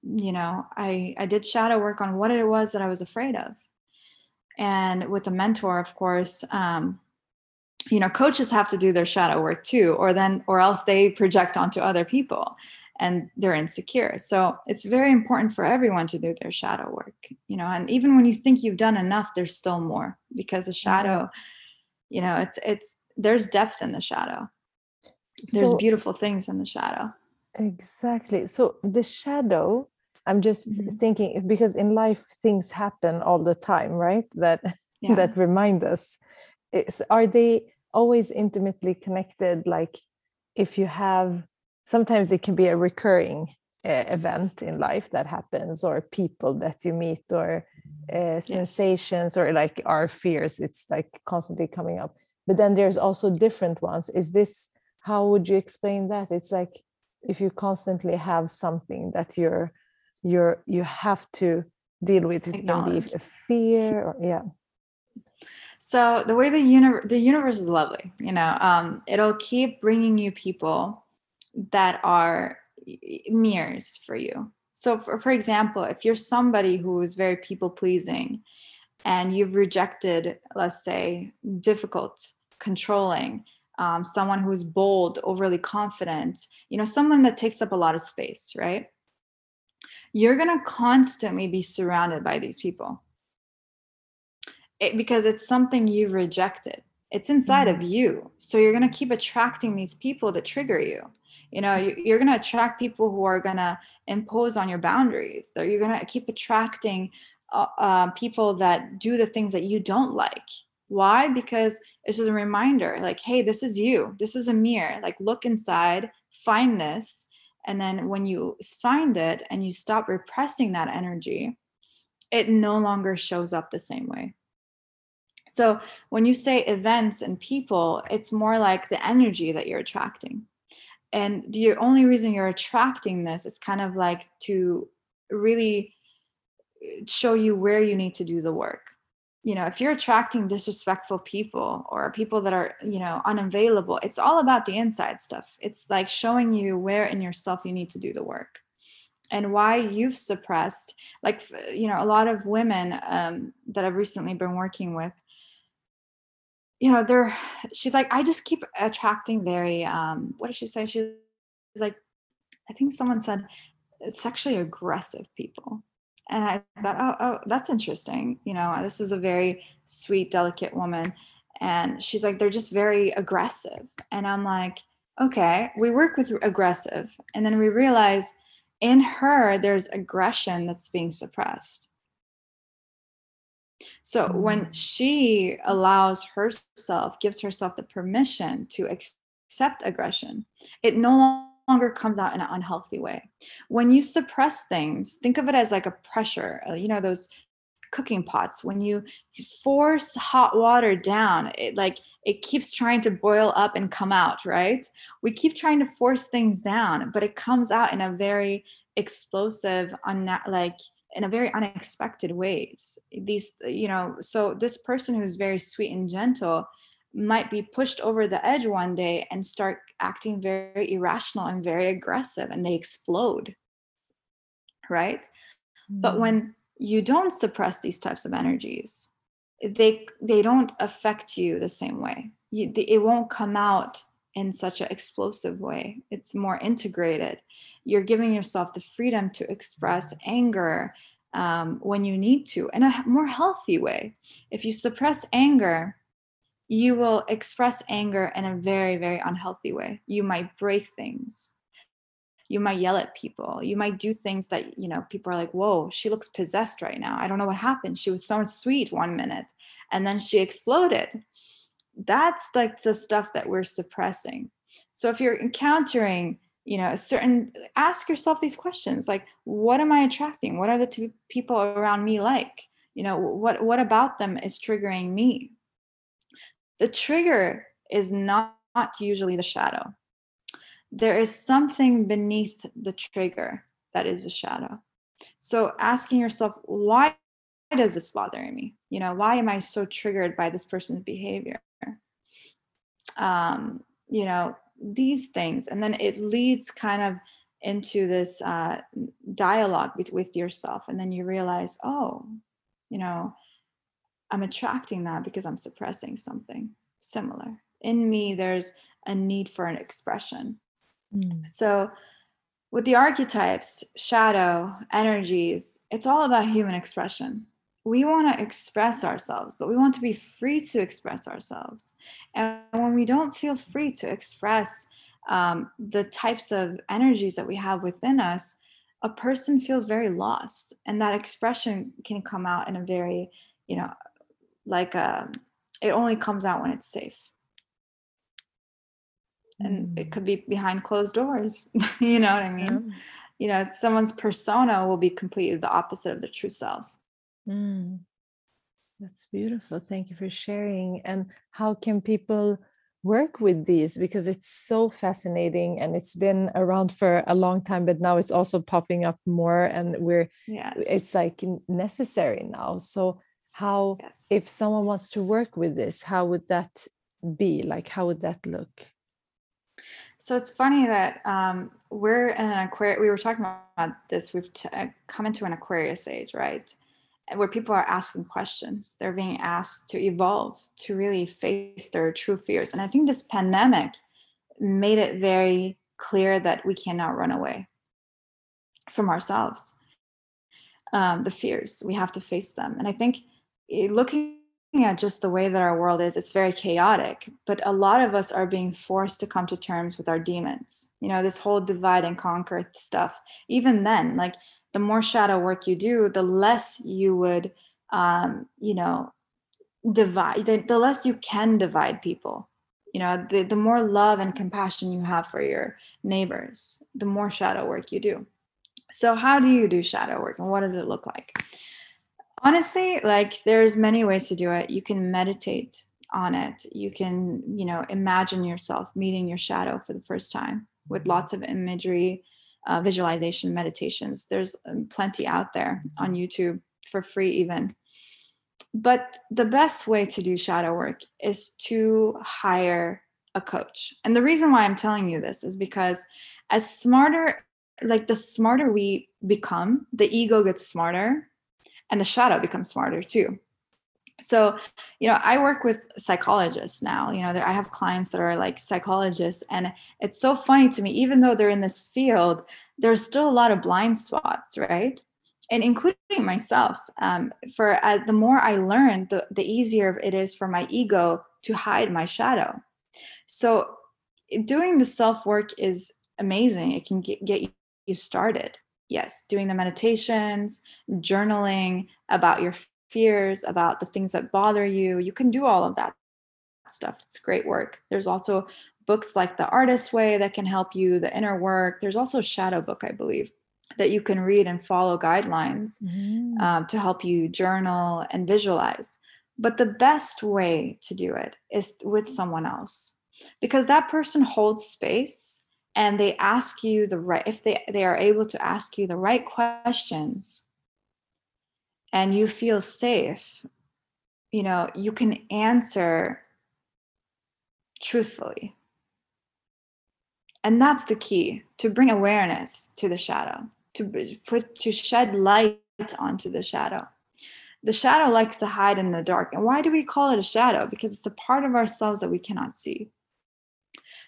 you know, I did shadow work on what it was that I was afraid of. And with a mentor, of course, you know, coaches have to do their shadow work too, or else they project onto other people. And they're insecure. So it's very important for everyone to do their shadow work, you know, and even when you think you've done enough, there's still more, because the shadow, you know, there's depth in the shadow. There's beautiful things in the shadow. Exactly. So the shadow, I'm just thinking, because in life, things happen all the time, right? That remind us. Are they always intimately connected? Like if you have, sometimes it can be a recurring event in life that happens, or people that you meet, or sensations, or like our fears. It's like constantly coming up. But then there's also different ones. Is this, how would you explain that? It's like if you constantly have something that you have to deal with, it can be a fear or So the way the universe is lovely, you know, it'll keep bringing you people that are mirrors for you. So for example, if you're somebody who is very people pleasing and you've rejected, let's say, difficult, controlling, someone who's bold, overly confident, you know, someone that takes up a lot of space, right? You're going to constantly be surrounded by these people because it's something you've rejected. It's inside of you. So you're going to keep attracting these people that trigger you. You know, you're going to attract people who are going to impose on your boundaries. You're going to keep attracting people that do the things that you don't like. Why? Because it's just a reminder like, hey, this is you. This is a mirror. Like, look inside, find this. And then when you find it and you stop repressing that energy, it no longer shows up the same way. So when you say events and people, it's more like the energy that you're attracting. And the only reason you're attracting this is kind of like to really show you where you need to do the work. You know, if you're attracting disrespectful people or people that are, you know, unavailable, it's all about the inside stuff. It's like showing you where in yourself you need to do the work and why you've suppressed, like, you know, a lot of women that I've recently been working with, you know, she's like, I just keep attracting very, what did she say? She's like, I think someone said sexually aggressive people. And I thought, oh, that's interesting. You know, this is a very sweet, delicate woman. And she's like, they're just very aggressive. And I'm like, okay, we work with aggressive. And then we realize in her, there's aggression that's being suppressed. So when she allows herself, gives herself the permission to accept aggression, it no longer comes out in an unhealthy way. When you suppress things, think of it as like a pressure, you know, those cooking pots. When you force hot water down, it keeps trying to boil up and come out, right? We keep trying to force things down, but it comes out in a very explosive, in a very unexpected ways. These, you know, so this person who's very sweet and gentle might be pushed over the edge one day and start acting very irrational and very aggressive, and they explode, right? Mm-hmm. But when you don't suppress these types of energies, they don't affect you the same way. It won't come out in such an explosive way. It's more integrated. You're giving yourself the freedom to express anger when you need to, in a more healthy way. If you suppress anger, you will express anger in a very, very unhealthy way. You might break things. You might yell at people. You might do things that, you know, people are like, whoa, she looks possessed right now. I don't know what happened. She was so sweet one minute and then she exploded. That's like the stuff that we're suppressing. So if you're encountering, you know, a certain, ask yourself these questions, like, what am I attracting? What are the two people around me like? You know, what about them is triggering me? The trigger is not usually the shadow. There is something beneath the trigger that is a shadow. So asking yourself, why does this bother me? You know, why am I so triggered by this person's behavior? You know, these things. And then it leads kind of into this dialogue with yourself. And then you realize, oh, you know, I'm attracting that because I'm suppressing something similar. In me, there's a need for an expression. Mm. So with the archetypes, shadow, energies, it's all about human expression. We want to express ourselves, but we want to be free to express ourselves. And when we don't feel free to express the types of energies that we have within us, a person feels very lost. And that expression can come out in a very, you know, like it only comes out when it's safe. And it could be behind closed doors. You know what I mean? Yeah. You know, someone's persona will be completely the opposite of their true self. Mm. That's beautiful. Thank you for sharing. And how can people work with these? Because it's so fascinating and it's been around for a long time, but now it's also popping up more and it's like necessary now. So how, if someone wants to work with this, how would that be? Like, how would that look? So it's funny that we're in an Aquarius, we were talking about this, we've come into an Aquarius age, right? Where people are asking questions. They're being asked to evolve, to really face their true fears. And I think this pandemic made it very clear that we cannot run away from ourselves. The fears, we have to face them. And I think looking at just the way that our world is, it's very chaotic, but a lot of us are being forced to come to terms with our demons. You know, this whole divide and conquer stuff, even then, like the more shadow work you do, the less you would, you know, divide, the less you can divide people. You know, the more love and compassion you have for your neighbors, the more shadow work you do. So how do you do shadow work and what does it look like? Honestly, like there's many ways to do it. You can meditate on it. You can, you know, imagine yourself meeting your shadow for the first time with lots of imagery, visualization, meditations. There's plenty out there on YouTube for free even. But the best way to do shadow work is to hire a coach. And the reason why I'm telling you this is because the smarter we become, the ego gets smarter. And the shadow becomes smarter too. So, you know, I work with psychologists now, you know, I have clients that are like psychologists, and it's so funny to me, even though they're in this field, there's still a lot of blind spots, right? And including myself, the more I learn, the easier it is for my ego to hide my shadow. So doing the self-work is amazing. It can get you started. Yes, doing the meditations, journaling about your fears, about the things that bother you. You can do all of that stuff. It's great work. There's also books like The Artist's Way that can help you, the inner work. There's also a shadow book, I believe, that you can read and follow guidelines to help you journal and visualize. But the best way to do it is with someone else, because that person holds space. And they ask you if they are able to ask you the right questions and you feel safe, you know, you can answer truthfully. And that's the key, to bring awareness to the shadow, to shed light onto the shadow. The shadow likes to hide in the dark. And why do we call it a shadow? Because it's a part of ourselves that we cannot see.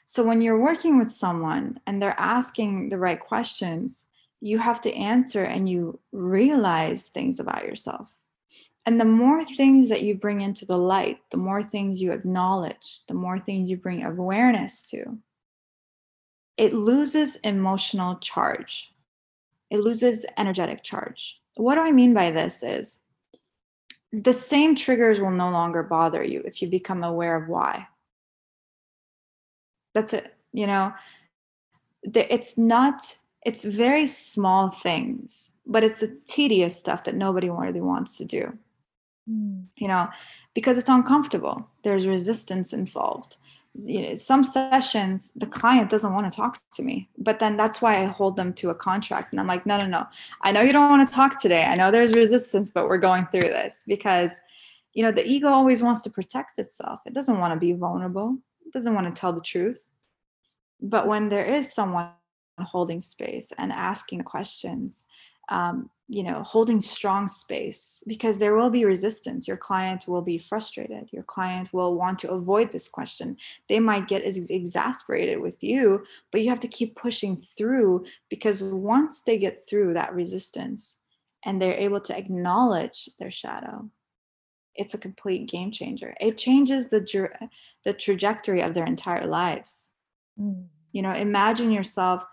So when you're working with someone and they're asking the right questions, you have to answer and you realize things about yourself. And the more things that you bring into the light, the more things you acknowledge, the more things you bring awareness to, it loses emotional charge. It loses energetic charge. What do I mean by this is the same triggers will no longer bother you if you become aware of why. That's it. You know, it's very small things, but it's the tedious stuff that nobody really wants to do, you know, because it's uncomfortable. There's resistance involved. You know, some sessions, the client doesn't want to talk to me, but then that's why I hold them to a contract. And I'm like, no. I know you don't want to talk today. I know there's resistance, but we're going through this because, you know, the ego always wants to protect itself. It doesn't want to be vulnerable. It doesn't want to tell the truth. But when there is someone holding space and asking questions, you know, holding strong space, because there will be resistance. Your client will be frustrated. Your client will want to avoid this question. They might get exasperated with you, but you have to keep pushing through, because once they get through that resistance and they're able to acknowledge their shadow, it's a complete game changer. It changes the trajectory of their entire lives. Mm. You know, imagine yourself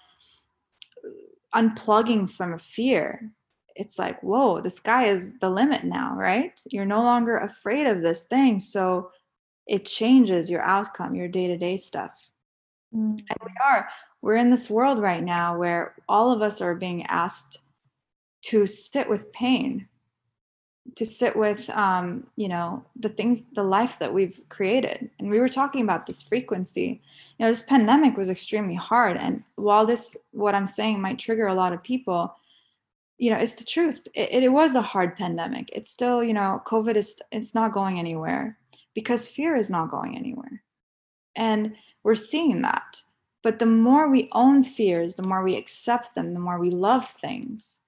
unplugging from a fear. It's like, whoa, the sky is the limit now, right? You're no longer afraid of this thing. So it changes your outcome, your day-to-day stuff. Mm-hmm. And we're in this world right now where all of us are being asked to sit with pain, to sit with, you know, the life that we've created. And we were talking about this frequency. You know, this pandemic was extremely hard. And while what I'm saying might trigger a lot of people, you know, it's the truth. It was a hard pandemic. It's still, you know, COVID it's not going anywhere, because fear is not going anywhere. And we're seeing that. But the more we own fears, the more we accept them, the more we love things,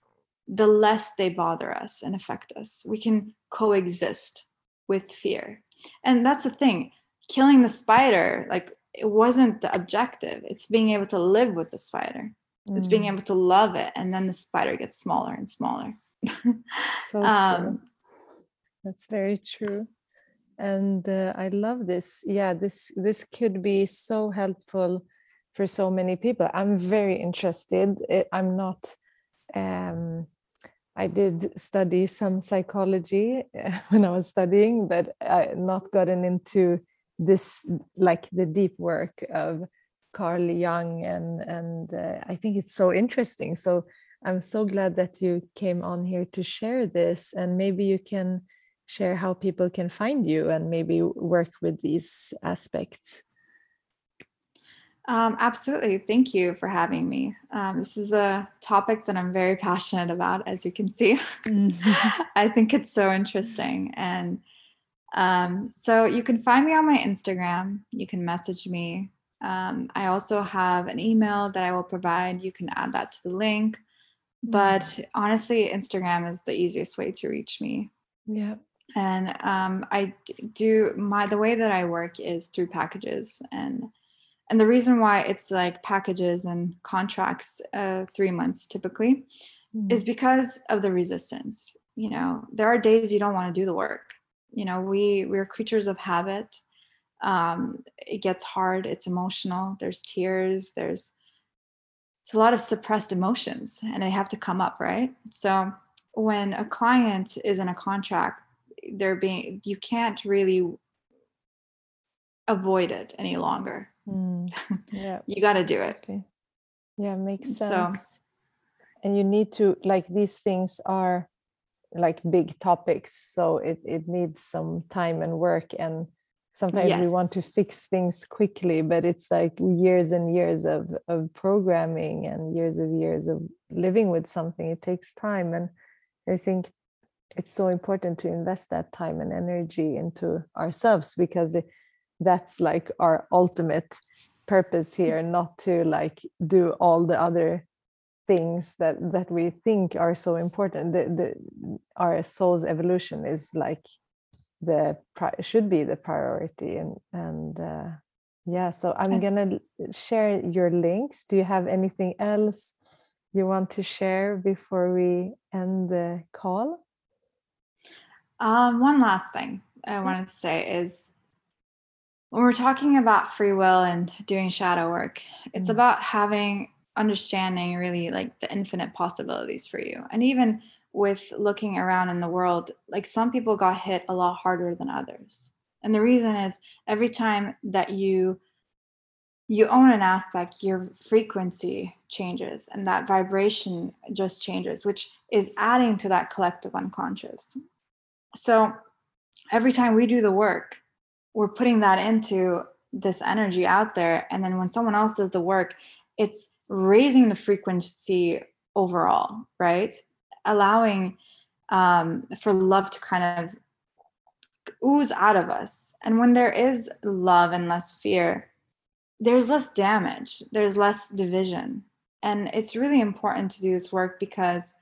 the less they bother us and affect us. We can coexist with fear. And that's the thing. Killing the spider, like, it wasn't the objective. It's being able to live with the spider. Mm. It's being able to love it. And then the spider gets smaller and smaller. So true. That's very true. And I love this. Yeah, this could be so helpful for so many people. I'm very interested. I'm not... I did study some psychology when I was studying, but I not gotten into this, like the deep work of Carl Jung, and I think it's so interesting. So I'm so glad that you came on here to share this, and maybe you can share how people can find you and maybe work with these aspects. Absolutely. Thank you for having me. This is a topic that I'm very passionate about, as you can see. I think it's so interesting. And so you can find me on my Instagram. You can message me. I also have an email that I will provide. You can add that to the link. But honestly, Instagram is the easiest way to reach me. Yeah. And I do the way that I work is through packages. And the reason why it's like packages and contracts, 3 months typically, is because of the resistance. You know, there are days you don't want to do the work. You know, we're creatures of habit. It gets hard. It's emotional. There's tears. It's a lot of suppressed emotions, and they have to come up, right? So when a client is in a contract, you can't really avoid it any longer. Yeah. You got to do it. Okay. Yeah, makes sense. So, and you need to, like, these things are like big topics, so it needs some time and work, and sometimes we want to fix things quickly, but it's like years and years of programming and years of living with something. It takes time, and I think it's so important to invest that time and energy into ourselves, because that's like our ultimate purpose here, not to like do all the other things that we think are so important. Our soul's evolution is like should be the priority. And yeah, so I'm going to share your links. Do you have anything else you want to share before we end the call? One last thing I wanted to say is, when we're talking about free will and doing shadow work, it's about having understanding really like the infinite possibilities for you. And even with looking around in the world, like some people got hit a lot harder than others. And the reason is every time that you own an aspect, your frequency changes and that vibration just changes, which is adding to that collective unconscious. So every time we do the work, we're putting that into this energy out there. And then when someone else does the work, it's raising the frequency overall, right? Allowing for love to kind of ooze out of us. And when there is love and less fear, there's less damage, there's less division. And it's really important to do this work because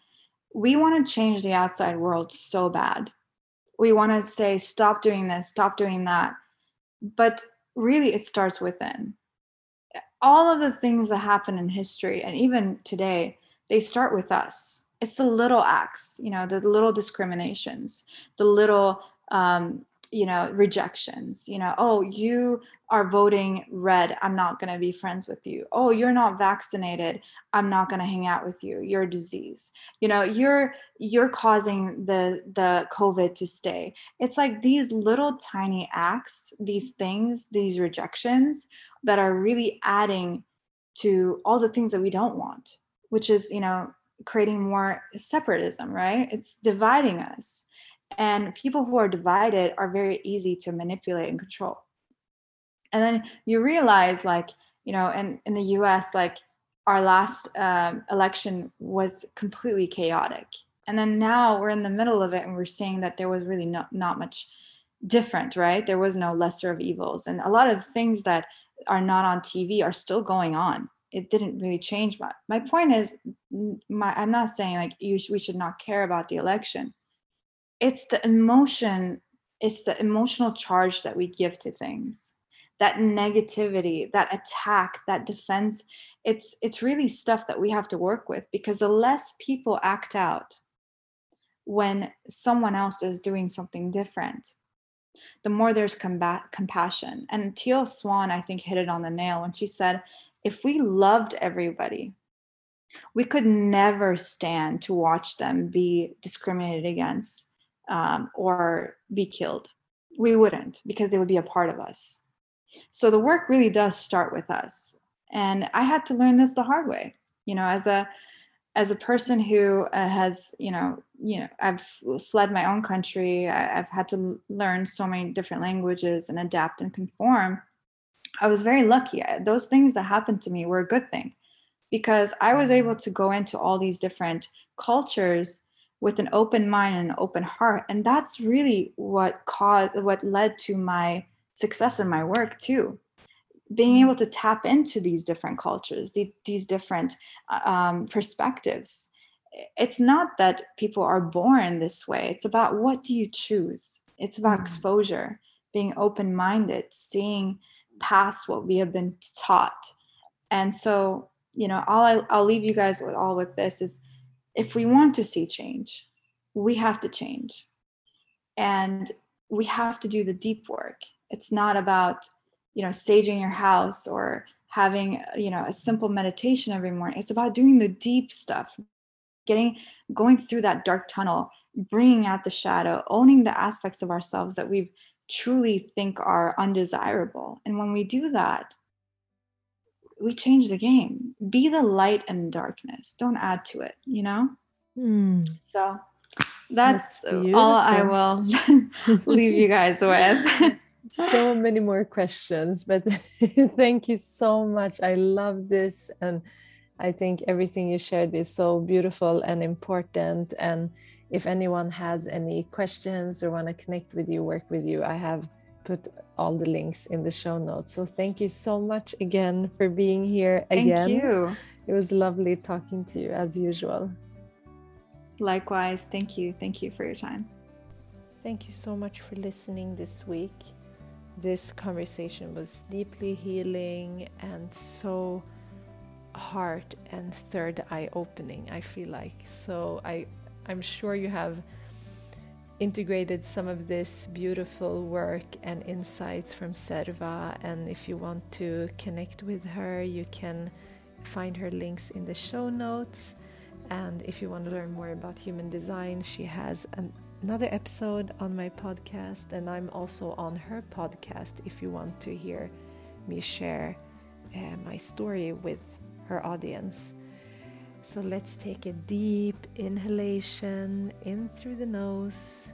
we want to change the outside world so bad. We want to say, stop doing this, stop doing that. But really, it starts within. All of the things that happen in history and even today, they start with us. It's the little acts, you know, the little discriminations, the little, you know, rejections, you know, oh, you are voting red, I'm not going to be friends with you. Oh, you're not vaccinated, I'm not going to hang out with you. You're a disease. You know, you're causing the COVID to stay. It's like these little tiny acts, these things, these rejections that are really adding to all the things that we don't want, which is, you know, creating more separatism, right? It's dividing us. And people who are divided are very easy to manipulate and control. And then you realize, like, you know, in the US, like our last election was completely chaotic. And then now we're in the middle of it and we're seeing that there was really not much different, right? There was no lesser of evils. And a lot of things that are not on TV are still going on. It didn't really change much. My point is, I'm not saying like we should not care about the election. It's the emotion, it's the emotional charge that we give to things, that negativity, that attack, that defense. It's really stuff that we have to work with, because the less people act out when someone else is doing something different, the more there's compassion. And Teal Swan, I think, hit it on the nail when she said, if we loved everybody, we could never stand to watch them be discriminated against. Or be killed. We wouldn't, because they would be a part of us. So the work really does start with us. And I had to learn this the hard way, you know, as a person who has, you know, I've fled my own country. I've had to learn so many different languages and adapt and conform. I was very lucky. Those things that happened to me were a good thing, because I was able to go into all these different cultures with an open mind and an open heart. And that's really what led to my success in my work too. Being able to tap into these different cultures, these different perspectives. It's not that people are born this way. It's about what do you choose? It's about exposure, being open-minded, seeing past what we have been taught. And so, you know, I'll leave you guys with this is, if we want to see change, we have to change, and we have to do the deep work. It's not about, you know, saging your house or having, you know, a simple meditation every morning. It's about doing the deep stuff, going through that dark tunnel, bringing out the shadow, owning the aspects of ourselves that we truly think are undesirable. And when we do that, we change the game. Be the light in darkness. Don't add to it, you know? So that's all I will leave you guys with. So many more questions, but thank you so much. I love this. And I think everything you shared is so beautiful and important. And if anyone has any questions or want to connect with you, work with you, I have put all the links in the show notes. So thank you so much again for being here again. Thank you. It was lovely talking to you as usual. Likewise. Thank you. Thank you for your time. Thank you so much for listening this week. This conversation was deeply healing and so heart and third eye opening, I feel like. So I'm sure you have integrated some of this beautiful work and insights from Sarva, and if you want to connect with her, you can find her links in the show notes. And if you want to learn more about human design, she has another episode on my podcast, and I'm also on her podcast if you want to hear me share my story with her audience. So let's take a deep inhalation in through the nose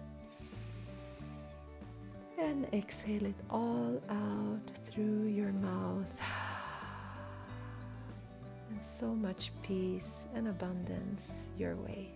and exhale it all out through your mouth. And so much peace and abundance your way.